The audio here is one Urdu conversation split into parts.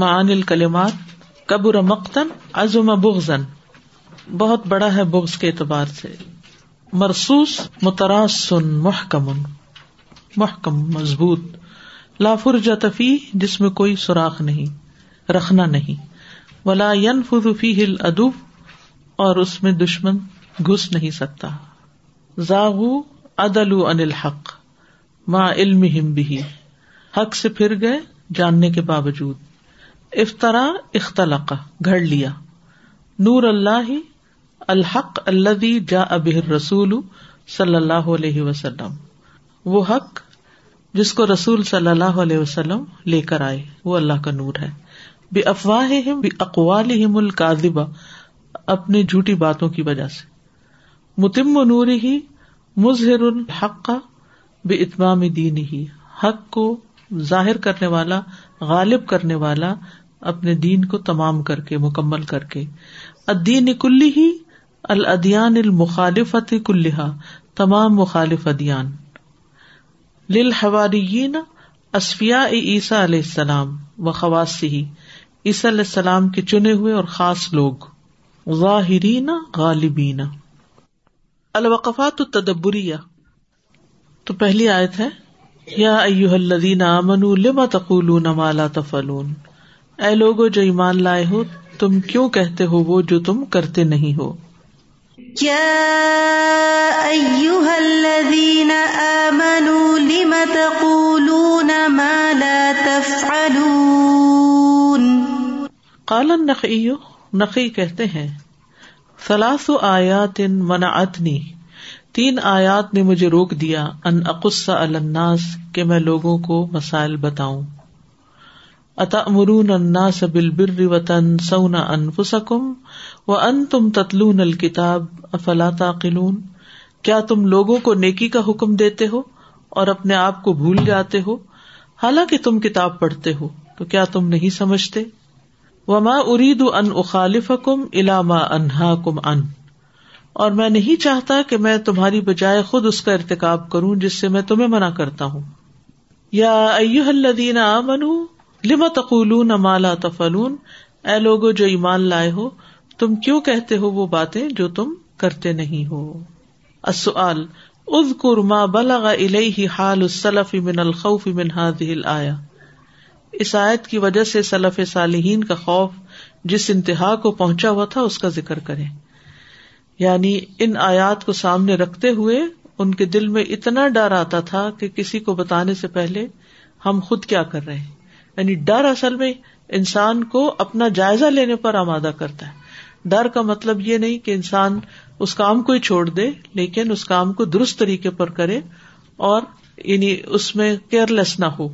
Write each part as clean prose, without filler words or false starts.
معانی الکلمات، کبر مقتن عظم بغضن، بہت بڑا ہے بغض کے اعتبار سے. مرصوص متراصن محکم، محکم مضبوط. لا فرجۃ فیہ، جس میں کوئی سوراخ نہیں، رخنا نہیں. ولا ینفذ فیہ العدو، اور اس میں دشمن گھس نہیں سکتا. زاغوا عدلوا عن الحق مع علمہم بہ، حق سے پھر گئے جاننے کے باوجود. افترا اختلق، گھڑ لیا. نور اللہ الحق الذی جاء بہ الرسول صلی اللہ علیہ وسلم، وہ حق جس کو رسول صلی اللہ علیہ وسلم لے کر آئے، وہ اللہ کا نور ہے. بافواہہم باقوالہم الکاذبہ، اپنے جھوٹی باتوں کی وجہ سے. متم نورہ مظہر الحق باتمام دینہ، حق کو ظاہر کرنے والا، غالب کرنے والا، اپنے دین کو تمام کر کے، مکمل کر کے. الدین کلہ الادیان المخالفۃ کلہا، تمام مخالف ادیان. للحواریین اصفیاء عیسیٰ علیہ السلام و خواصہ، عیسیٰ علیہ السلام کے چنے ہوئے اور خاص لوگ. ظاہرین غالبین. الوقفات التدبریہ، تو پہلی آیت ہے یا ایھا الذین آمنوا لما تقولون ما لا تفعلون، اے لوگو جو ایمان لائے ہو تم کیوں کہتے ہو وہ جو تم کرتے نہیں ہو. یا ایھا الذین آمنوا لما تقولون ما لا تفعلون. قال النخعی، نخعی کہتے ہیں ثلاث آیات منعتنی، تین آیات نے مجھے روک دیا. ان اقص علی الناس، کہ میں لوگوں کو مسائل بتاؤں. اتأمرون الناس بالبر وتنسون انفسکم وانتم تتلون الکتاب افلا تعقلون، کیا تم لوگوں کو نیکی کا حکم دیتے ہو اور اپنے آپ کو بھول جاتے ہو حالانکہ تم کتاب پڑھتے ہو، تو کیا تم نہیں سمجھتے. وما اريد ان اخالفکم الی ما انہاکم عنہ، اور میں نہیں چاہتا کہ میں تمہاری بجائے خود اس کا ارتکاب کروں جس سے میں تمہیں منع کرتا ہوں. یا ایھا الذین آمنوا لما تقولون ما لا تفعلون، اے لوگو جو ایمان لائے ہو تم کیوں کہتے ہو وہ باتیں جو تم کرتے نہیں ہو. السؤال اذکر ما بلغ الیہ حال السلف من الخوف من هذه الآیہ، اس آیت کی وجہ سے سلف صالحین کا خوف جس انتہا کو پہنچا ہوا تھا اس کا ذکر کریں. یعنی ان آیات کو سامنے رکھتے ہوئے ان کے دل میں اتنا ڈر آتا تھا کہ کسی کو بتانے سے پہلے ہم خود کیا کر رہے ہیں. یعنی ڈر اصل میں انسان کو اپنا جائزہ لینے پر آمادہ کرتا ہے. ڈر کا مطلب یہ نہیں کہ انسان اس کام کو ہی چھوڑ دے، لیکن اس کام کو درست طریقے پر کرے اور یعنی اس میں کیئر لیس نہ ہو،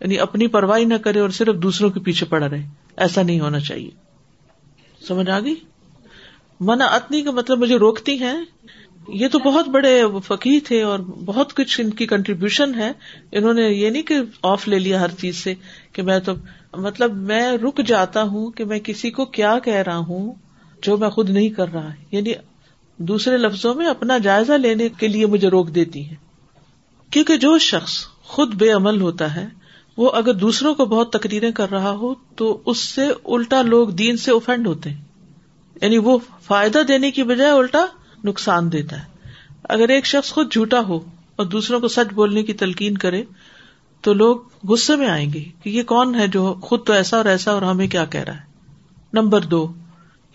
یعنی اپنی پرواہی نہ کرے اور صرف دوسروں کے پیچھے پڑا رہے، ایسا نہیں ہونا چاہیے. سمجھ آ گئی؟ منع اتنی کا مطلب مجھے روکتی ہیں. یہ تو بہت بڑے فقیہ تھے اور بہت کچھ ان کی کنٹریبیوشن ہے، انہوں نے یہ نہیں کہ آف لے لیا ہر چیز سے کہ میں تو مطلب میں رک جاتا ہوں کہ میں کسی کو کیا کہہ رہا ہوں جو میں خود نہیں کر رہا. یعنی دوسرے لفظوں میں اپنا جائزہ لینے کے لیے مجھے روک دیتی ہیں، کیونکہ جو شخص خود بے عمل ہوتا ہے وہ اگر دوسروں کو بہت تقریریں کر رہا ہو تو اس سے الٹا لوگ دین سے اوفینڈ ہوتے ہیں. یعنی وہ فائدہ دینے کی بجائے الٹا نقصان دیتا ہے. اگر ایک شخص خود جھوٹا ہو اور دوسروں کو سچ بولنے کی تلقین کرے تو لوگ غصے میں آئیں گے کہ یہ کون ہے جو خود تو ایسا اور ہمیں کیا کہہ رہا ہے. نمبر 2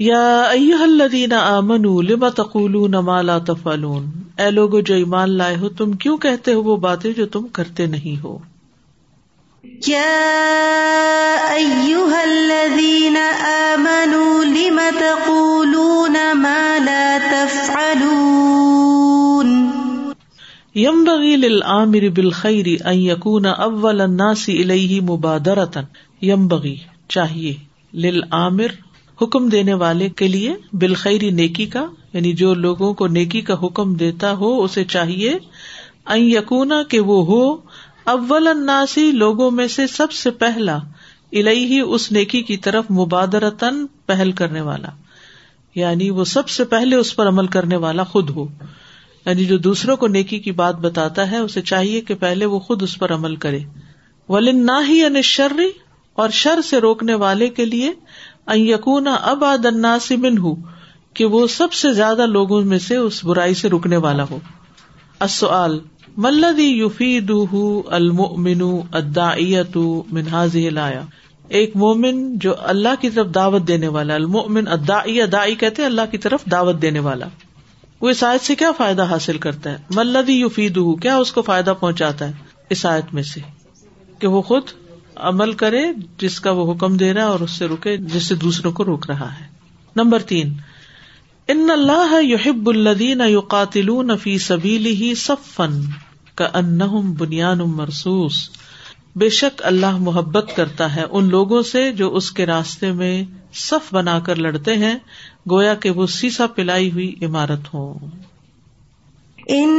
یا ایھا الذین آمنوا لما تقولون ما لا تفعلون، اے لوگو جو ایمان لائے ہو تم کیوں کہتے ہو وہ باتیں جو تم کرتے نہیں ہو. یا ایھا الذین آمنوا لم تقولون ما لا تفعلون. ينبغي للآمر بالخير ان يكون اول الناس الیہ مبادرۃ، ينبغي چاہیے، للآمر حکم دینے والے کے لیے، بالخیر نیکی کا، یعنی جو لوگوں کو نیکی کا حکم دیتا ہو اسے چاہیے، ان یکون کہ وہ ہو، اول الناس لوگوں میں سے سب سے پہلا، الیہ اس نیکی کی طرف، مبادرتاً پہل کرنے والا، یعنی وہ سب سے پہلے اس پر عمل کرنے والا خود ہو. یعنی جو دوسروں کو نیکی کی بات بتاتا ہے اسے چاہیے کہ پہلے وہ خود اس پر عمل کرے. وللناہی عن الشر اور شر سے روکنے والے کے لیے ان یکون ابعد الناس منہ، کہ وہ سب سے زیادہ لوگوں میں سے اس برائی سے رکنے والا ہو. السؤال ما الذی یفیدہ المؤمن الداعیۃ من هذه الآیۃ، ایک مومن جو اللہ کی طرف دعوت دینے والا، المؤمن الداعی، داعی کہتے ہیں اللہ کی طرف دعوت دینے والا، وہ اس آیت سے کیا فائدہ حاصل کرتا ہے؟ ما الذی یفیدہ، کیا اس کو فائدہ پہنچاتا ہے اس آیت میں سے، کہ وہ خود عمل کرے جس کا وہ حکم دے رہا ہے اور اس سے رکے جس سے دوسروں کو روک رہا ہے. نمبر 3، ان اللہ یحب الذین یقاتلون فی سبیلہ صفا کأنہم بنیان مرصوص، بے شک اللہ محبت کرتا ہے ان لوگوں سے جو اس کے راستے میں صف بنا کر لڑتے ہیں گویا کہ وہ سیسا پلائی ہوئی عمارت ہوں. ان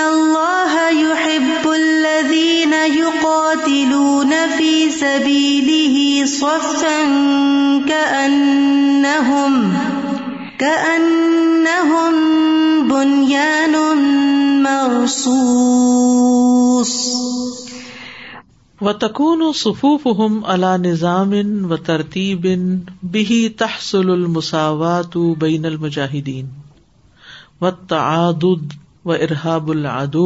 اللہ یحب الذین یقاتلون فی سبیلہ صفا کأنہم بنیان مرصوص. وتكون صفوفهم على نظام وترتيب به تحصل المساواة بين المجاهدين والتعاضد وإرهاب العدو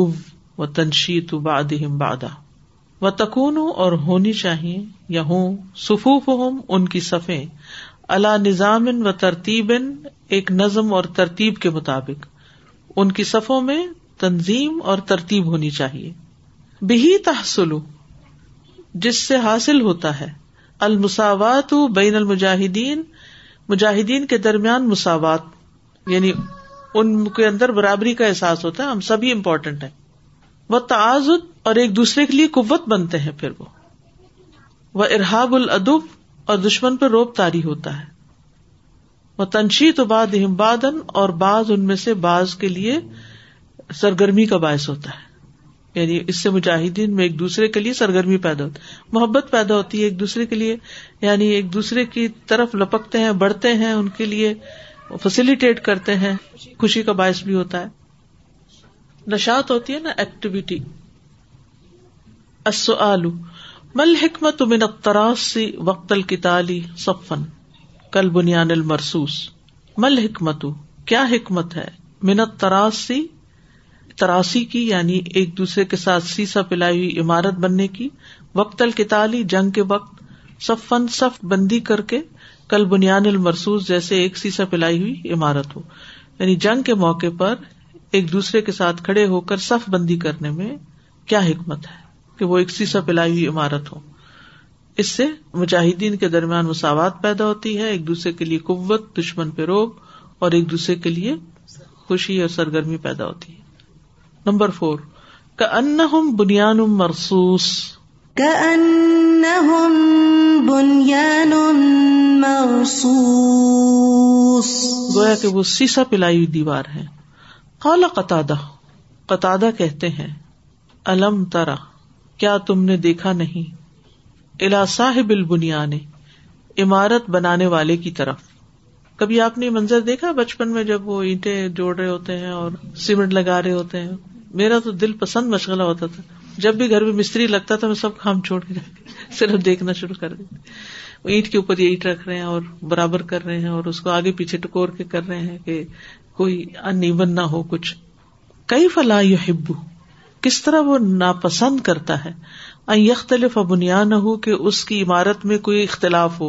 وتنشيط بعضهم بعضا. وتكون، اور ہونی چاہیے یا ہوں، صفوفهم، ان کی صفیں، على نظام وترتيب، ایک نظم اور ترتیب کے مطابق، ان کی صفوں میں تنظیم اور ترتیب ہونی چاہیے. به تحصل، جس سے حاصل ہوتا ہے، المساوات بین المجاہدین، مجاہدین کے درمیان مساوات، یعنی ان کے اندر برابری کا احساس ہوتا ہے، ہم سبھی امپورٹنٹ ہیں. وتعاضد، اور ایک دوسرے کے لیے قوت بنتے ہیں پھر وہ. وارہاب العدو، اور دشمن پر روب طاری ہوتا ہے. وتنشیط بعضہم بعضا، اور بعض ان میں سے بعض کے لیے سرگرمی کا باعث ہوتا ہے، یعنی اس سے مجاہدین میں ایک دوسرے کے لیے سرگرمی پیدا ہوتی، محبت پیدا ہوتی ہے ایک دوسرے کے لیے، یعنی ایک دوسرے کی طرف لپکتے ہیں، بڑھتے ہیں، ان کے لیے فیسیلیٹیٹ کرتے ہیں، خوشی کا باعث بھی ہوتا ہے، نشاط ہوتی ہے نا، ایکٹیویٹی. السؤال ما الحکمت من التراص وقت القتال صفا کالبنیان المرصوص، ما الحکمت، کیا حکمت ہے، من التراص، تراسی کی، یعنی ایک دوسرے کے ساتھ سیسا پلائی ہوئی عمارت بننے کی، وقت القتالی، جنگ کے وقت، صفن، صف بندی کر کے، کل بنیان المرصوص، جیسے ایک سیسا پلائی ہوئی عمارت ہو، یعنی جنگ کے موقع پر ایک دوسرے کے ساتھ کھڑے ہو کر صف بندی کرنے میں کیا حکمت ہے کہ وہ ایک سیسا پلائی ہوئی عمارت ہو. اس سے مجاہدین کے درمیان مساوات پیدا ہوتی ہے، ایک دوسرے کے لیے قوت، دشمن پہ روب، اور ایک دوسرے کے لیے خوشی اور سرگرمی پیدا ہوتی ہے. نمبر 4، کأنہم بنیان مرصوص، کأنہم بنیان مرصوص، گویا کہ وہ سیسا پلائی ہوئی دیوار ہے. قال قتادہ، قتادہ کہتے ہیں، الم ترا، کیا تم نے دیکھا نہیں، الی صاحب البنیان، عمارت بنانے والے کی طرف. کبھی آپ نے منظر دیکھا بچپن میں جب وہ اینٹیں جوڑ رہے ہوتے ہیں اور سیمنٹ لگا رہے ہوتے ہیں؟ میرا تو دل پسند مشغلہ ہوتا تھا، جب بھی گھر میں مستری لگتا تھا میں سب کام چھوڑ کے صرف دیکھنا شروع کر دیتی، وہ اینٹ کے اوپر یہ اینٹ رکھ رہے ہیں اور برابر کر رہے ہیں اور اس کو آگے پیچھے ٹکور کے کر رہے ہیں کہ کوئی ان ایون نہ ہو کچھ. کیف لا یحب، کس طرح وہ ناپسند کرتا ہے، ان یختلف بنیانہ، کہ اس کی عمارت میں کوئی اختلاف ہو،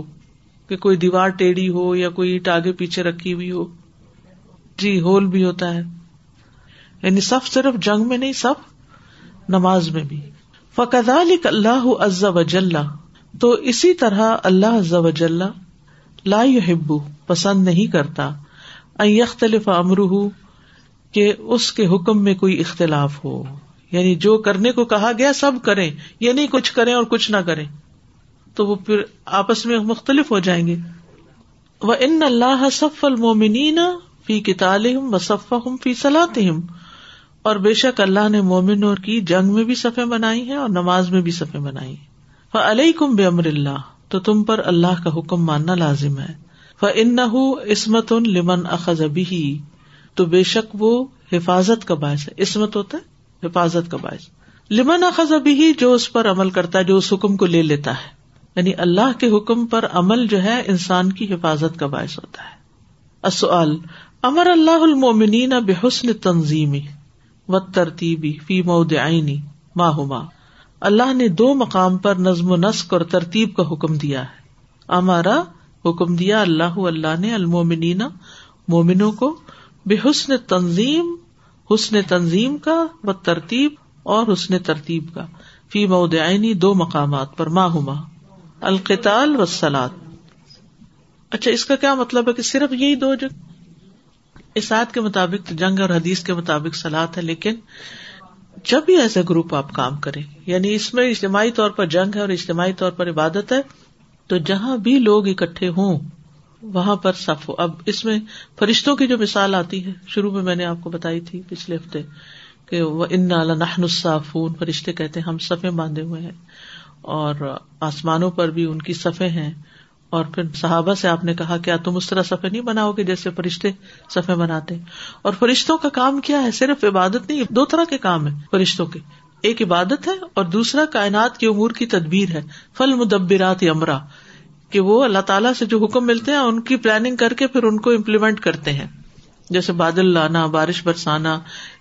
کہ کوئی دیوار ٹیڑھی ہو یا کوئی اینٹ آگے پیچھے رکھی ہوئی ہو، جی ہول بھی ہوتا ہے، یعنی صف صرف جنگ میں نہیں، صف نماز میں بھی. فَكَذَلِكَ اللَّهُ عَزَّ وَجَلَّ، تو اسی طرح اللہ عز وجل لا يحب، پسند نہیں کرتا، ان يختلف امرہ، کہ اس کے حکم میں کوئی اختلاف ہو، یعنی جو کرنے کو کہا گیا سب کریں، یہ نہیں کچھ کریں اور کچھ نہ کریں، تو وہ پھر آپس میں مختلف ہو جائیں گے. وَإِنَّ اللَّهَ صَفَّ الْمُؤْمِنِينَ فِي قِتَالِهِمْ وَصَفَّهُمْ فِي صَلَاتِهِمْ، اور بے شک اللہ نے مومنوں کی جنگ میں بھی صفیں بنائی ہیں اور نماز میں بھی صفیں بنائی ہیں. فَعَلَيْكُمْ بِأَمْرِ اللَّهِ، تو تم پر اللہ کا حکم ماننا لازم ہے. فَإِنَّهُ عِصْمَةٌ لِمَنْ أَخَذَ بِهِ، تو بے شک وہ حفاظت کا باعث ہے، عصمت ہوتا ہے حفاظت کا باعث، لِمَنْ أَخَذَ بِهِ، جو اس پر عمل کرتا ہے، جو اس حکم کو لے لیتا ہے. یعنی اللہ کے حکم پر عمل جو ہے انسان کی حفاظت کا باعث ہوتا ہے. السؤال: امر اللہ المؤمنین بحسن تنظیمی و ترتیبی فی موضعین ما ہما. اللہ نے دو مقام پر نظم و نسق اور ترتیب کا حکم دیا ہے. امارا حکم دیا اللہ نے المومنین مومنوں کو بحسن تنظیم حسن تنظیم کا و ترتیب اور حسن ترتیب کا فی موضعین دو مقامات پر ما ہما القتال والصلاۃ. اچھا اس کا کیا مطلب ہے کہ صرف یہی دو جگہ اسات کے مطابق جنگ اور حدیث کے مطابق صلاۃ ہے، لیکن جب بھی ایسا گروپ آپ کام کریں یعنی اس میں اجتماعی طور پر جنگ ہے اور اجتماعی طور پر عبادت ہے، تو جہاں بھی لوگ اکٹھے ہوں وہاں پر صف ہو. اب اس میں فرشتوں کی جو مثال آتی ہے شروع میں نے آپ کو بتائی تھی پچھلے ہفتے کہ وَإِنَّا لَنَحْنُ الصَّافُونَ، فرشتے کہتے ہیں ہم صفیں باندھے ہوئے ہیں، اور آسمانوں پر بھی ان کی صفیں ہیں. اور پھر صحابہ سے آپ نے کہا کیا تم اس طرح صفیں نہیں بناؤ گے جیسے فرشتے صفیں بناتے ہیں. اور فرشتوں کا کام کیا ہے؟ صرف عبادت نہیں، دو طرح کے کام ہیں فرشتوں کے، ایک عبادت ہے اور دوسرا کائنات کے امور کی تدبیر ہے. فَالْمُدَبِّرَاتِ أَمْرًا، کہ وہ اللہ تعالیٰ سے جو حکم ملتے ہیں ان کی پلاننگ کر کے پھر ان کو امپلیمنٹ کرتے ہیں، جیسے بادل لانا، بارش برسانا،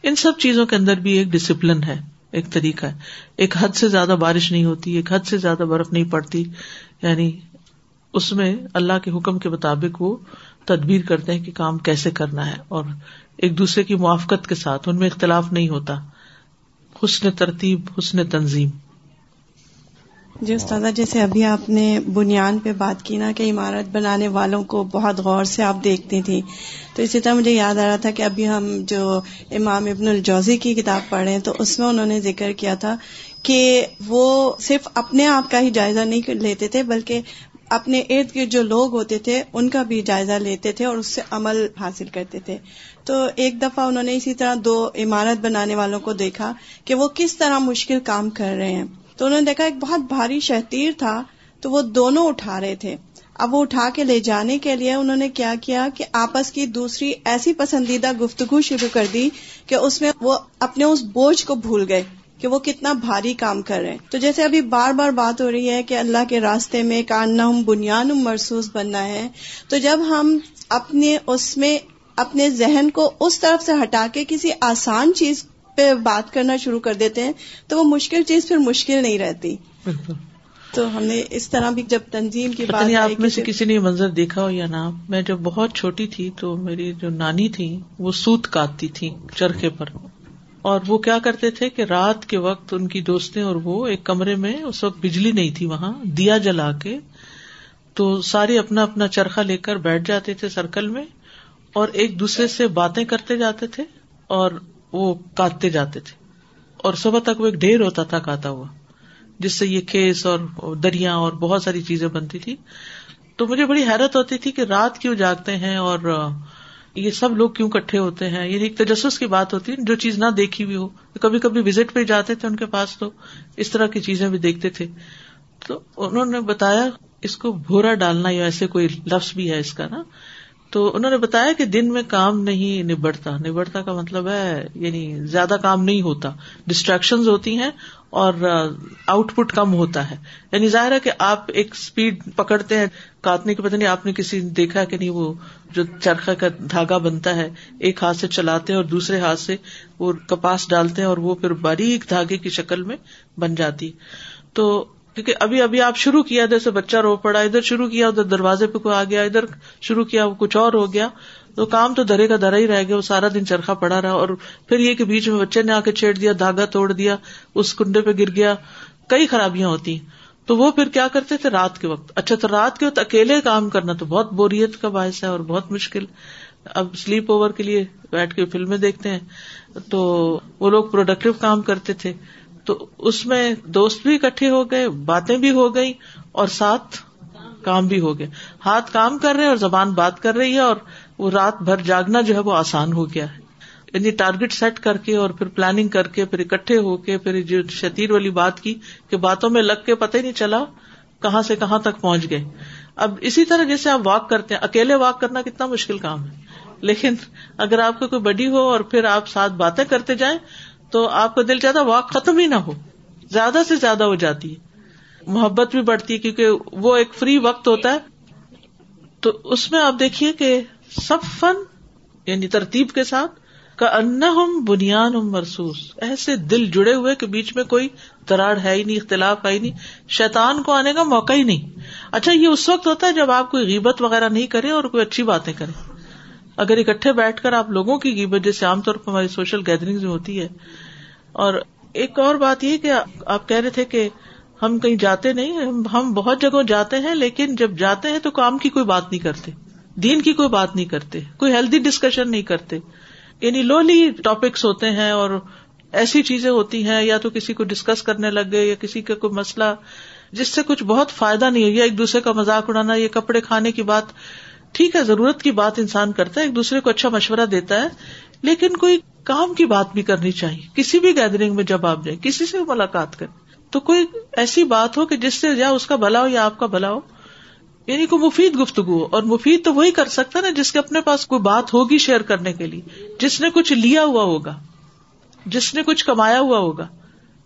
ان سب چیزوں کے اندر بھی ایک ڈسپلن ہے، ایک طریقہ ہے. ایک حد سے زیادہ بارش نہیں ہوتی، ایک حد سے زیادہ برف نہیں پڑتی، یعنی اس میں اللہ کے حکم کے مطابق وہ تدبیر کرتے ہیں کہ کام کیسے کرنا ہے، اور ایک دوسرے کی موافقت کے ساتھ، ان میں اختلاف نہیں ہوتا. حسن ترتیب، حسن تنظیم. جی استاذہ، جیسے ابھی آپ نے بنیان پہ بات کی نا کہ عمارت بنانے والوں کو بہت غور سے آپ دیکھتی تھی، تو اسی طرح مجھے یاد آ رہا تھا کہ ابھی ہم جو امام ابن الجوزی کی کتاب پڑھ رہے ہیں تو اس میں انہوں نے ذکر کیا تھا کہ وہ صرف اپنے آپ کا ہی جائزہ نہیں لیتے تھے بلکہ اپنے ارد گرد جو لوگ ہوتے تھے ان کا بھی جائزہ لیتے تھے اور اس سے عمل حاصل کرتے تھے. تو ایک دفعہ انہوں نے اسی طرح دو عمارت بنانے والوں کو دیکھا کہ وہ کس طرح مشکل کام کر رہے ہیں، تو انہوں نے دیکھا ایک بہت بھاری شہتیر تھا تو وہ دونوں اٹھا رہے تھے. اب وہ اٹھا کے لے جانے کے لیے انہوں نے کیا کیا کہ آپس کی دوسری ایسی پسندیدہ گفتگو شروع کر دی کہ اس میں وہ اپنے اس بوجھ کو بھول گئے کہ وہ کتنا بھاری کام کر رہے ہیں. تو جیسے ابھی بار بار بات ہو رہی ہے کہ اللہ کے راستے میں کانہم بنیان مرصوص بننا ہے، تو جب ہم اپنے اس میں اپنے ذہن کو اس طرف سے ہٹا کے کسی آسان چیز پہ بات کرنا شروع کر دیتے ہیں تو وہ مشکل چیز پھر مشکل نہیں رہتی. تو ہم نے اس طرح بھی جب تنظیم کی بات، آپ میں سے کسی نے منظر دیکھا ہو یا نہ، میں جب بہت چھوٹی تھی تو میری جو نانی تھی وہ سوت کاٹتی تھی چرخے پر، اور وہ کیا کرتے تھے کہ رات کے وقت ان کی دوستیں اور وہ ایک کمرے میں، اس وقت بجلی نہیں تھی، وہاں دیا جلا کے تو سارے اپنا اپنا چرخہ لے کر بیٹھ جاتے تھے سرکل میں اور ایک دوسرے سے باتیں کرتے جاتے تھے اور وہ کاتے جاتے تھے، اور صبح تک وہ ایک ڈھیر ہوتا تھا کاتا ہوا، جس سے یہ کھیس اور دریاں اور بہت ساری چیزیں بنتی تھی. تو مجھے بڑی حیرت ہوتی تھی کہ رات کیوں جاگتے ہیں اور یہ سب لوگ کیوں کٹھے ہوتے ہیں. یہ ایک تجسس کی بات ہوتی ہے، جو چیز نہ دیکھی ہوئی ہو. کبھی کبھی وزٹ پہ جاتے تھے ان کے پاس تو اس طرح کی چیزیں بھی دیکھتے تھے. تو انہوں نے بتایا اس کو بھورا ڈالنا، یا ایسے کوئی لفظ بھی ہے اس کا نا. تو انہوں نے بتایا کہ دن میں کام نہیں نبڑتا، نبڑتا کا مطلب ہے یعنی زیادہ کام نہیں ہوتا، ڈسٹریکشنز ہوتی ہیں اور آؤٹ پٹ کم ہوتا ہے. یعنی ظاہر ہے کہ آپ ایک سپیڈ پکڑتے ہیں کاتنے کی، پتہ نہیں آپ نے کسی نے دیکھا کہ نہیں، وہ جو چرخہ کا دھاگا بنتا ہے ایک ہاتھ سے چلاتے ہیں اور دوسرے ہاتھ سے وہ کپاس ڈالتے ہیں اور وہ پھر باریک دھاگے کی شکل میں بن جاتی. تو کیونکہ ابھی ابھی آپ شروع کیا، جیسے بچہ رو پڑا، ادھر شروع کیا ادھر دروازے پہ کوئی آ گیا، ادھر شروع کیا وہ کچھ اور ہو گیا، تو کام تو دھرے کا دھرا ہی رہ گیا، وہ سارا دن چرخا پڑا رہا. اور پھر یہ کہ بیچ میں بچے نے آ کے چھیڑ دیا، دھاگا توڑ دیا، اس کنڈے پہ گر گیا، کئی خرابیاں ہوتی ہیں. تو وہ پھر کیا کرتے تھے رات کے وقت. اچھا تو رات کے وقت اکیلے کام کرنا تو بہت بوریت کا باعث ہے اور بہت مشکل. اب سلیپ اوور کے لیے بیٹھ کے فلمیں دیکھتے ہیں، تو وہ لوگ پروڈکٹیو کام کرتے تھے. تو اس میں دوست بھی اکٹھے ہو گئے، باتیں بھی ہو گئی اور ساتھ کام بھی ہو گئے، ہاتھ کام کر رہے ہیں اور زبان بات کر رہی ہے، اور وہ رات بھر جاگنا جو ہے وہ آسان ہو گیا ہے. یعنی ٹارگٹ سیٹ کر کے اور پھر پلاننگ کر کے پھر اکٹھے ہو کے، پھر جو شتیر والی بات کی کہ باتوں میں لگ کے پتہ ہی نہیں چلا کہاں سے کہاں تک پہنچ گئے. اب اسی طرح جیسے آپ واک کرتے ہیں، اکیلے واک کرنا کتنا مشکل کام ہے، لیکن اگر آپ کو کوئی بڑی ہو اور پھر آپ ساتھ باتیں کرتے جائیں تو آپ کو دل چاہتا واک ختم ہی نہ ہو، زیادہ سے زیادہ ہو جاتی ہے. محبت بھی بڑھتی ہے کیونکہ وہ ایک فری وقت ہوتا ہے. تو اس میں آپ دیکھیے کہ صفن یعنی ترتیب کے ساتھ کأنہم بنیان مرصوص, ایسے دل جڑے ہوئے کہ بیچ میں کوئی تراڑ ہے ہی نہیں, اختلاف ہے ہی نہیں, شیطان کو آنے کا موقع ہی نہیں. اچھا یہ اس وقت ہوتا ہے جب آپ کوئی غیبت وغیرہ نہیں کریں اور کوئی اچھی باتیں کریں. اگر اکٹھے بیٹھ کر آپ لوگوں کی غیبت, جیسے عام طور پر ہماری سوشل گیدرنگز میں ہوتی ہے. اور ایک اور بات یہ کہ آپ کہہ رہے تھے کہ ہم کہیں جاتے نہیں, ہم بہت جگہ جاتے ہیں لیکن جب جاتے ہیں تو کام کی کوئی بات نہیں کرتے, دین کی کوئی بات نہیں کرتے, کوئی ہیلدی ڈسکشن نہیں کرتے. یعنی لولی ٹاپکس ہوتے ہیں اور ایسی چیزیں ہوتی ہیں, یا تو کسی کو ڈسکس کرنے لگ گئے یا کسی کا کوئی مسئلہ جس سے کچھ بہت فائدہ نہیں ہے, یا ایک دوسرے کا مذاق اڑانا, یا کپڑے کھانے کی بات. ٹھیک ہے, ضرورت کی بات انسان کرتا ہے, ایک دوسرے کو اچھا مشورہ دیتا ہے, لیکن کوئی کام کی بات بھی کرنی چاہیے. کسی بھی گیدرنگ میں جب آپ جائیں, کسی سے ملاقات کریں, تو کوئی ایسی بات ہو کہ جس سے یا اس کا بھلا ہو یا آپ کا بھلا ہو, یعنی کوئی مفید گفتگو ہو. اور مفید تو وہی کر سکتا نا جس کے اپنے پاس کوئی بات ہوگی شیئر کرنے کے لیے, جس نے کچھ لیا ہوا ہوگا, جس نے کچھ کمایا ہوا ہوگا.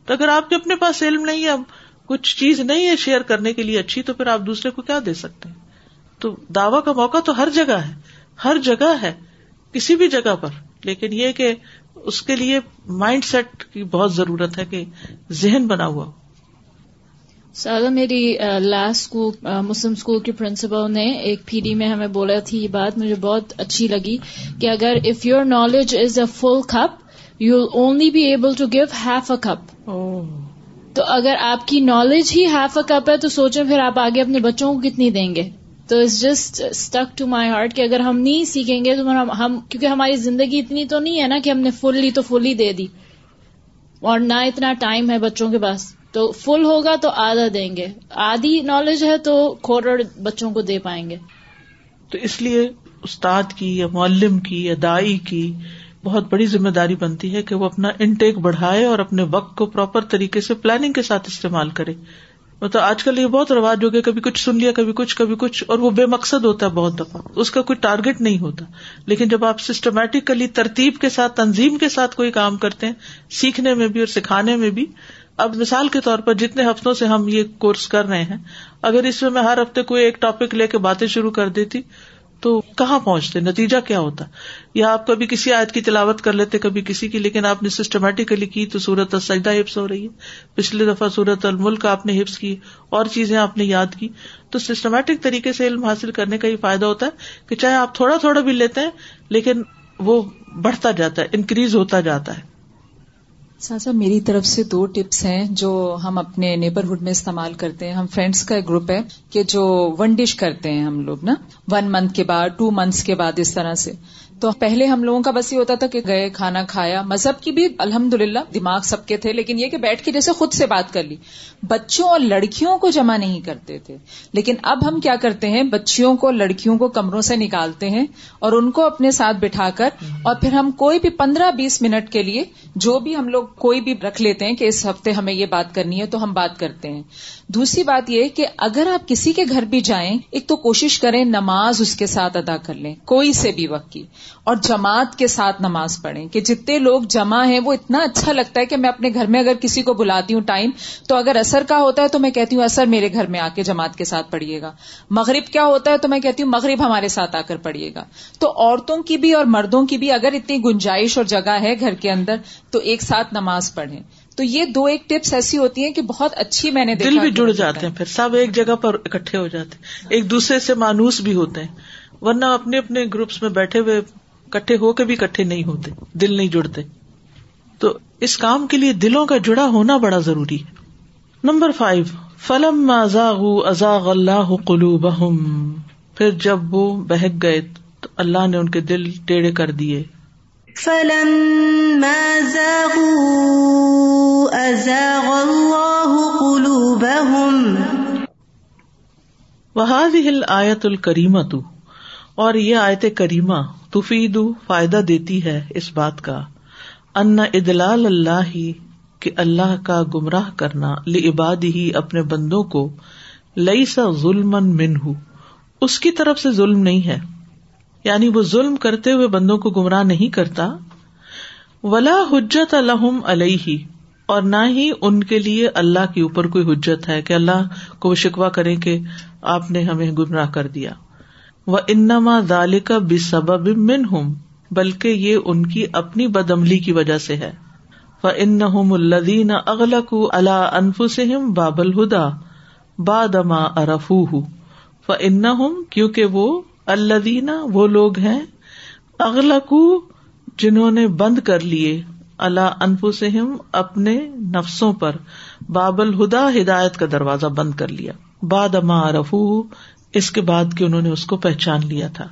تو اگر آپ کے اپنے پاس علم نہیں ہے, کچھ چیز نہیں ہے شیئر کرنے کے لیے اچھی, تو پھر آپ دوسرے کو کیا دے سکتے ہیں. تو دعویٰ کا موقع تو ہر جگہ ہے, ہر جگہ ہے, کسی بھی جگہ پر, لیکن یہ کہ اس کے لیے مائنڈ سیٹ کی بہت ضرورت ہے کہ ذہن بنا ہوا ہو. سادہ میری لاسٹ اسکول مسلم اسکول کی پرنسپل نے ایک پی ڈی میں ہمیں بولا تھی, یہ بات مجھے بہت اچھی لگی کہ اگر if your knowledge is a full cup you will only be able to give half a cup. تو اگر آپ کی نالج ہی ہاف اے کپ ہے تو سوچیں پھر آپ آگے اپنے بچوں کو کتنی دیں گے. تو it's just stuck to my heart کہ اگر ہم نہیں سیکھیں گے تو ہم کیونکہ ہماری زندگی اتنی تو نہیں ہے نا کہ ہم نے فلی تو فلی دے دی, اور نہ اتنا ٹائم ہے بچوں کے پاس. تو فل ہوگا تو آدھا دیں گے, آدھی نالج ہے تو کوارٹر بچوں کو دے پائیں گے. تو اس لیے استاد کی یا معلم کی یا دائی کی بہت بڑی ذمہ داری بنتی ہے کہ وہ اپنا انٹیک بڑھائے اور اپنے وقت کو پراپر طریقے سے پلاننگ کے ساتھ استعمال کرے. مطلب آج کل یہ بہت رواج ہو گیا, کبھی کچھ سن لیا, کبھی کچھ, اور وہ بے مقصد ہوتا ہے بہت دفعہ, اس کا کوئی ٹارگٹ نہیں ہوتا. لیکن جب آپ سسٹمیٹکلی ترتیب کے ساتھ, تنظیم کے ساتھ کوئی کام کرتے ہیں, سیکھنے میں بھی اور سکھانے میں بھی. اب مثال کے طور پر جتنے ہفتوں سے ہم یہ کورس کر رہے ہیں, اگر اس میں ہر ہفتے کوئی ایک ٹاپک لے کے باتیں شروع کر دیتی تو کہاں پہنچتے, نتیجہ کیا ہوتا. یا آپ کبھی کسی آیت کی تلاوت کر لیتے, کبھی کسی کی, لیکن آپ نے سسٹمیٹکلی کی تو سورۃ السجدہ حفظ ہو رہی ہے, پچھلی دفعہ سورۃ الملک آپ نے حفظ کی, اور چیزیں آپ نے یاد کی. تو سسٹمیٹک طریقے سے علم حاصل کرنے کا یہ فائدہ ہوتا ہے کہ چاہے آپ تھوڑا تھوڑا بھی لیتے ہیں لیکن وہ بڑھتا جاتا ہے, انکریز ہوتا جاتا ہے. ساتھ میری طرف سے 2 ٹپس ہیں جو ہم اپنے نیبرہڈ میں استعمال کرتے ہیں. ہم فرینڈس کا ایک گروپ ہے کہ جو ون ڈش کرتے ہیں ہم لوگ نا, 1 منتھ کے بعد, 2 منتھس کے بعد, اس طرح سے. تو پہلے ہم لوگوں کا بس یہ ہوتا تھا کہ گئے, کھانا کھایا, مذہب کی بھی الحمدللہ دماغ سب کے تھے, لیکن یہ کہ بیٹھ کے جیسے خود سے بات کر لی. بچوں اور لڑکیوں کو جمع نہیں کرتے تھے, لیکن اب ہم کیا کرتے ہیں, بچیوں کو لڑکیوں کو کمروں سے نکالتے ہیں اور ان کو اپنے ساتھ بٹھا کر, اور پھر ہم کوئی بھی 15-20 منٹ کے لیے جو بھی ہم لوگ کوئی بھی رکھ لیتے ہیں کہ اس ہفتے ہمیں یہ بات کرنی ہے تو ہم بات کرتے ہیں. دوسری بات یہ کہ اگر آپ کسی کے گھر بھی جائیں, ایک تو کوشش کریں نماز اس کے ساتھ ادا کر لیں, کوئی سے بھی وقت کی, اور جماعت کے ساتھ نماز پڑھیں کہ جتنے لوگ جمع ہیں. وہ اتنا اچھا لگتا ہے کہ میں اپنے گھر میں اگر کسی کو بلاتی ہوں ٹائم, تو اگر عصر کا ہوتا ہے تو میں کہتی ہوں عصر میرے گھر میں آ کے جماعت کے ساتھ پڑھیے گا, مغرب کا ہوتا ہے تو میں کہتی ہوں مغرب ہمارے ساتھ آ کر پڑھیے گا. تو عورتوں کی بھی اور مردوں کی بھی اگر اتنی گنجائش اور جگہ ہے گھر کے اندر تو ایک ساتھ نماز پڑھیں. تو یہ 2-1 ٹپس ایسی ہوتی ہیں کہ بہت اچھی, میں نے دل بھی جڑ جاتے ہیں, پھر سب ایک جگہ پر اکٹھے ہو جاتے ہیں, ایک دوسرے سے مانوس بھی ہوتے ہیں, ورنہ اپنے اپنے گروپس میں بیٹھے ہوئے اکٹھے ہو کے بھی اکٹھے نہیں ہوتے, دل نہیں جڑتے. تو اس کام کے لیے دلوں کا جڑا ہونا بڑا ضروری ہے. نمبر 5, فَلَمَّا زَاغُوا أَزَاغَ اللَّهُ قُلُوبَهُمْ, پھر جب وہ بہک گئے تو اللہ نے ان کے دل ٹیڑے کر دیے. فَلَمَّا زَاغُوا أَزَاغَ اللَّهُ قُلُوبَهُمْ. وَهَذِهِ الْآيَةُ الْكَرِيمَةُ, اور یہ آیت کریمہ تفید فائدہ دیتی ہے اس بات کا, ان ادلال اللہ, کہ اللہ کا گمراہ کرنا, لعبادہ, اپنے بندوں کو, لیس ظلما منہ, اس کی طرف سے ظلم نہیں ہے, یعنی وہ ظلم کرتے ہوئے بندوں کو گمراہ نہیں کرتا. ولا حجت لہم علیہ, اور نہ ہی ان کے لیے اللہ کے اوپر کوئی حجت ہے کہ اللہ کو وہ شکوہ کریں کہ آپ نے ہمیں گمراہ کر دیا. وَإِنَّمَا ذَلِكَ بِسَبَبٍ مِّنْهُمْ، بلکہ یہ ان کی اپنی بدعملی کی وجہ سے ہے. فَإِنَّهُمُ الَّذِينَ أَغْلَقُوا عَلَىٰ أَنفُسِهِمْ بَابَ الْهُدَىٰ بَعْدَمَا عَرَفُوهُ. فَإِنَّهُمْ، کیونکہ وہ، الَّذِينَ وہ لوگ ہیں، أَغْلَقُوا جنہوں نے بند کر لیے، علی انفسہم اپنے نفسوں پر، باب الہدا ہدایت کا دروازہ بند کر لیا، بعد ما عرفوہ اس کے بعد کہ انہوں نے اس کو پہچان لیا تھا.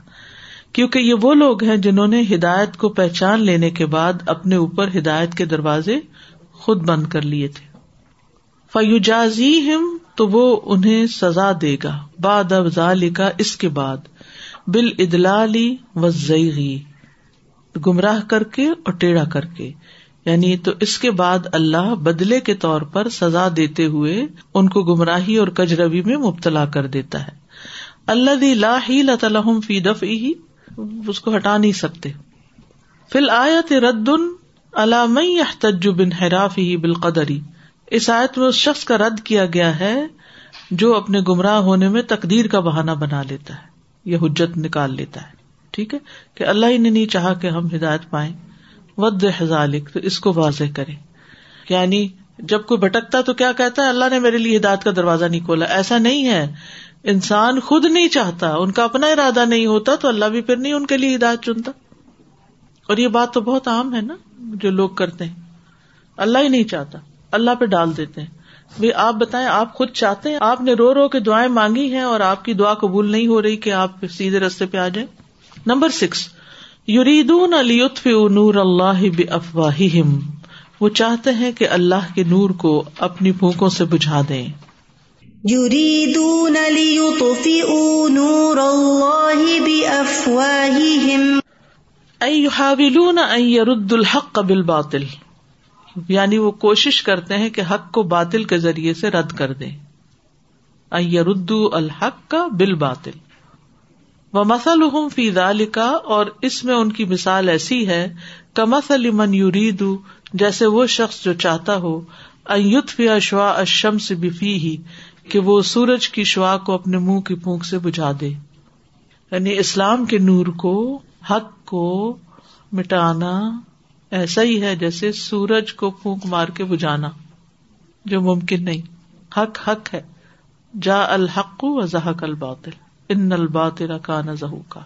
کیونکہ یہ وہ لوگ ہیں جنہوں نے ہدایت کو پہچان لینے کے بعد اپنے اوپر ہدایت کے دروازے خود بند کر لیے تھے. فیجازیہم، تو وہ انہیں سزا دے گا، بعد ذالک اس کے بعد، بالادلال والزیغ، گمراہ کر کے اور ٹیڑھا کر کے. یعنی تو اس کے بعد اللہ بدلے کے طور پر سزا دیتے ہوئے ان کو گمراہی اور کجروی میں مبتلا کر دیتا ہے. الذی لا حیلۃ لہم فی دفعہ، اس کو ہٹا نہیں سکتے. فی الآیۃ رد علی من یحتج بانحرافہ بالقدر، اس آیت میں اس شخص کا رد کیا گیا ہے جو اپنے گمراہ ہونے میں تقدیر کا بہانہ بنا لیتا ہے، یہ حجت نکال لیتا ہے، ٹھیک ہے، کہ اللہ ہی نے نہیں چاہا کہ ہم ہدایت پائیں. وضح ذالک، تو اس کو واضح کریں. یعنی جب کوئی بھٹکتا تو کیا کہتا ہے؟ اللہ نے میرے لیے ہدایت کا دروازہ نہیں کھولا. ایسا نہیں ہے، انسان خود نہیں چاہتا، ان کا اپنا ارادہ نہیں ہوتا تو اللہ بھی پھر نہیں ان کے لیے ہدایت چنتا. اور یہ بات تو بہت عام ہے نا جو لوگ کرتے ہیں، اللہ ہی نہیں چاہتا اللہ پہ ڈال دیتے ہیں. بھئی آپ بتائیں، آپ خود چاہتے ہیں؟ آپ نے رو رو کے دعائیں مانگی ہیں اور آپ کی دعا قبول نہیں ہو رہی کہ آپ سیدھے رستے پہ آ جائیں. نمبر 6، یریدون لیطفئوا نور اللہ بافواہہم، وہ چاہتے ہیں کہ اللہ کے نور کو اپنی پھونکوں سے بجھا دیں. یریدون لیطفئوا نور اللہ بافواہہم، ای یحاولون ان یردوا الحق بالباطل، یعنی وہ کوشش کرتے ہیں کہ حق کو باطل کے ذریعے سے رد کر دیں. ان یردوا الحق بالباطل. وَمَثَلُهُمْ فِي ذَلِكَ، اور اس میں ان کی مثال ایسی ہے، كَمَثَلِ مَنْ يُرِيدُ، جیسے وہ شخص جو چاہتا ہو، أَنْ يُطْفِئَ شُعَاعَ الشَّمْسِ بِفِيهِ، کہ وہ سورج کی شعاع کو اپنے منہ کی پھونک سے بجھا دے. یعنی اسلام کے نور کو، حق کو مٹانا ایسا ہی ہے جیسے سورج کو پھونک مار کے بجھانا، جو ممکن نہیں. حق حق ہے، جَاءَ الْحَقُّ وَزَهَقَ الْبَاطِلُ ان الباطل کان زہوقا.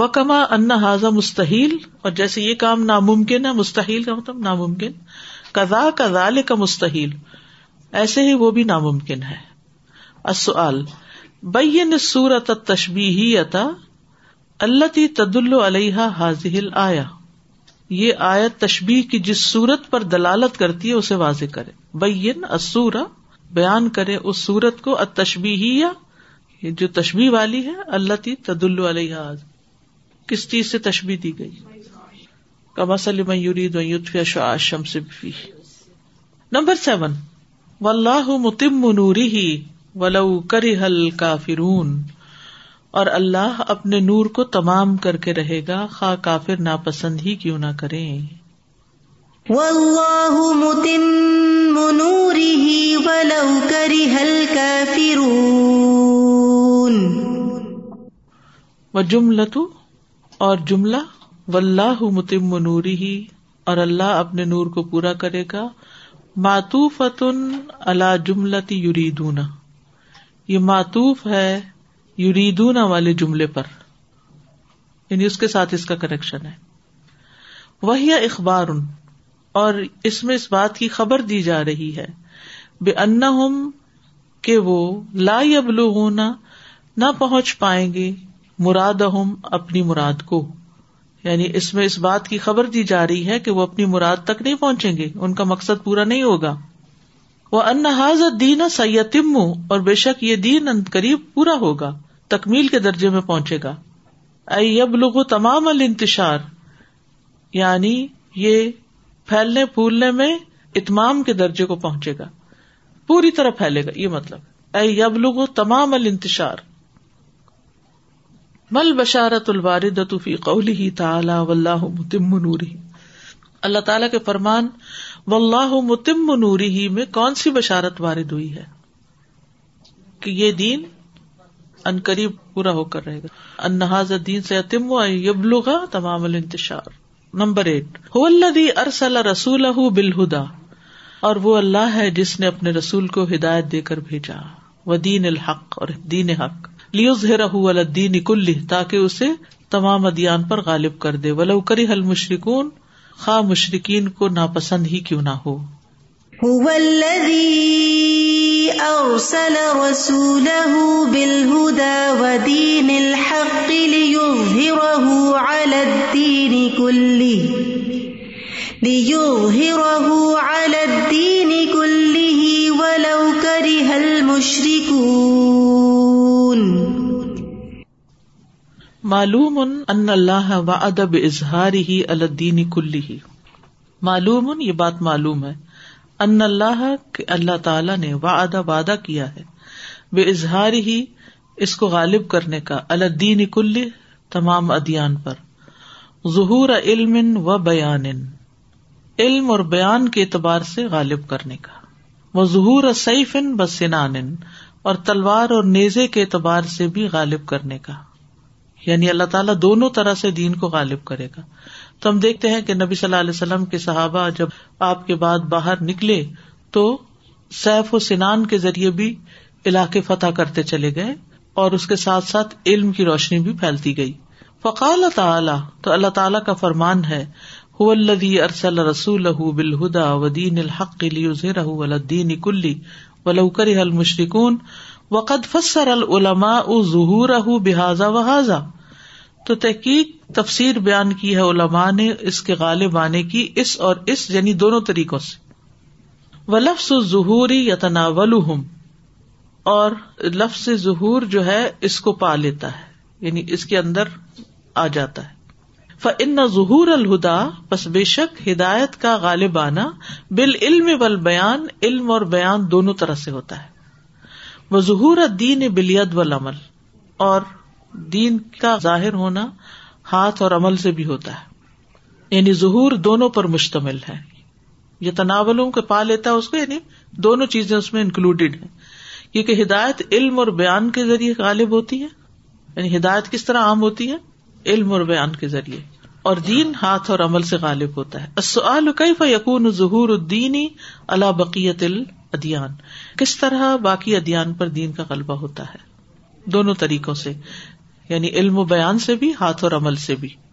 وکما ان ھذا مستحیل، اور جیسے یہ کام ناممکن ہے، مستحیل کا مطلب ناممکن، کذالک مستحیل، ایسے ہی وہ بھی ناممکن ہے. السؤال، بین الصورۃ التشبیہیۃ التی تدل علیہا ھذہ الآیہ، یہ آیت تشبیہ کی جس صورت پر دلالت کرتی ہے اسے واضح کرے. بین الصورہ، بیان کرے اس صورت کو، التشبیہیہ، جو تشبیہ والی ہے، اللتی تدل علیہا، کس چیز سے تشبیہ دی گئی؟ کمثل من یرید ان یطفئ شعاع الشمس بفیہ. نمبر 7، واللہ متم نورہ ولو کرہ الکافرون، اور اللہ اپنے نور کو تمام کر کے رہے گا خواہ کافر ناپسند ہی کیوں نہ کریں. واللہ متم نورہ ولو کرہ الکافرون. وجملۃ، اور جملہ، واللہ متم نورہ، اور اللہ اپنے نور کو پورا کرے گا، معطوفۃ علی جملۃ یریدون، یہ معطوف ہے یریدون والے جملے پر، یعنی اس کے ساتھ اس کا کنیکشن ہے. وہی اخبار، اور اس میں اس بات کی خبر دی جا رہی ہے، بانہم، کہ وہ، لا یبلغون، نہ پہنچ پائیں گے، مرادہم، اپنی مراد کو. یعنی اس میں اس بات کی خبر دی جا رہی ہے کہ وہ اپنی مراد تک نہیں پہنچیں گے، ان کا مقصد پورا نہیں ہوگا. وَأَنَّ هَذَا الدِّينَ سَيَتِمُّ، اور بے شک یہ دین ان قریب پورا ہوگا، تکمیل کے درجے میں پہنچے گا. اَيْ يَبْلُغُ تَمَامَ الْانْتِشَارِ، یعنی یہ پھیلنے پھولنے میں اتمام کے درجے کو پہنچے گا، پوری طرح پھیلے گا، یہ مطلب. اَيْ يَبْلُغُ تَمَامَ الْانْتِشَارِ. مل بشارت الواردۃ فی قوله تعالی واللہ متم نورہ، اللہ تعالیٰ کے فرمان واللہ متم نورہ میں کون سی بشارت وارد ہوئی ہے کہ یہ دین ان قریب پورا ہو کر رہے گا. ان ھذا الدین سیتم و یبلغ تمام الانتشار. نمبر 8 هو الذی ارسل رسولہ بالہدی, اور وہ اللہ ہے جس نے اپنے رسول کو ہدایت دے کر بھیجا, ودین الحق, اور دین حق, لیظہرہ علی الدین کلہ, تاکہ اسے تمام ادیان پر غالب کر دے, ولو کرہ المشرکون, خواہ مشرکین کو ناپسند ہی کیوں نہ ہو. هو الذی ارسل رسولہ بالہدی ودین الحق لیظہرہ علی الدین کلہ لیظہرہ علی الدین کلہ ولو کرہ المشرکون. معلوم ان اللہ وعد باظہارہ علی الدین کلہ. معلوم, یہ بات معلوم ہے, ان اللہ, کہ اللہ تعالی نے وعدہ کیا ہے, باظہارہ, اس کو غالب کرنے کا, علی الدین کلہ, تمام ادیان پر, ظہور علم و بیان, علم اور بیان کے اعتبار سے غالب کرنے کا, وظہور سیف وسنان, اور تلوار اور نیزے کے اعتبار سے بھی غالب کرنے کا. یعنی اللہ تعالیٰ دونوں طرح سے دین کو غالب کرے گا. تو ہم دیکھتے ہیں کہ نبی صلی اللہ علیہ وسلم کے صحابہ جب آپ کے بعد باہر نکلے تو سیف و سنان کے ذریعے بھی علاقے فتح کرتے چلے گئے, اور اس کے ساتھ ساتھ علم کی روشنی بھی پھیلتی گئی. فقال تعالیٰ, تو اللہ تعالیٰ کا فرمان ہے, هو الذی ارسل رسولہ بالہدی ودین الحق لیظہرہ علی الدین کلہ ولو کرہ المشرکون وقد فسر العلماء ظہورہ بہذا وہذا. تو تحقیق, تفسیر بیان کی ہے علماء نے اس کے غالب آنے کی, اس اور اس, یعنی دونوں طریقوں سے. ولفظ الظہور یتناولہم, اور لفظ ظہور جو ہے اس کو پا لیتا ہے, یعنی اس کے اندر آ جاتا ہے. فَإِنَّ ظُهُورَ الْهُدَى, پس بے شک ہدایت کا غالب آنا, بِالْعِلْمِ وَالْبَيَان, علم اور بیان دونوں طرح سے ہوتا ہے. وَظُهُورَ الدِّينِ بِالْيَدِ وَالْعَمَلِ, اور دین کا ظاہر ہونا ہاتھ اور عمل سے بھی ہوتا ہے, یعنی ظہور دونوں پر مشتمل ہے. یہ تناولوں کے پا لیتا ہے اس کو, یعنی دونوں چیزیں اس میں انکلوڈیڈ ہیں, کیونکہ ہدایت علم اور بیان کے ذریعے غالب ہوتی ہے. یعنی ہدایت کس طرح عام ہوتی ہے؟ علم اور بیان کے ذریعے. اور دین ہاتھ اور عمل سے غالب ہوتا ہے. السؤال کیف یکون ظہور الدین علی بقیۃ الادیان, کس طرح باقی ادیان پر دین کا غلبہ ہوتا ہے؟ دونوں طریقوں سے, یعنی علم و بیان سے بھی, ہاتھ اور عمل سے بھی.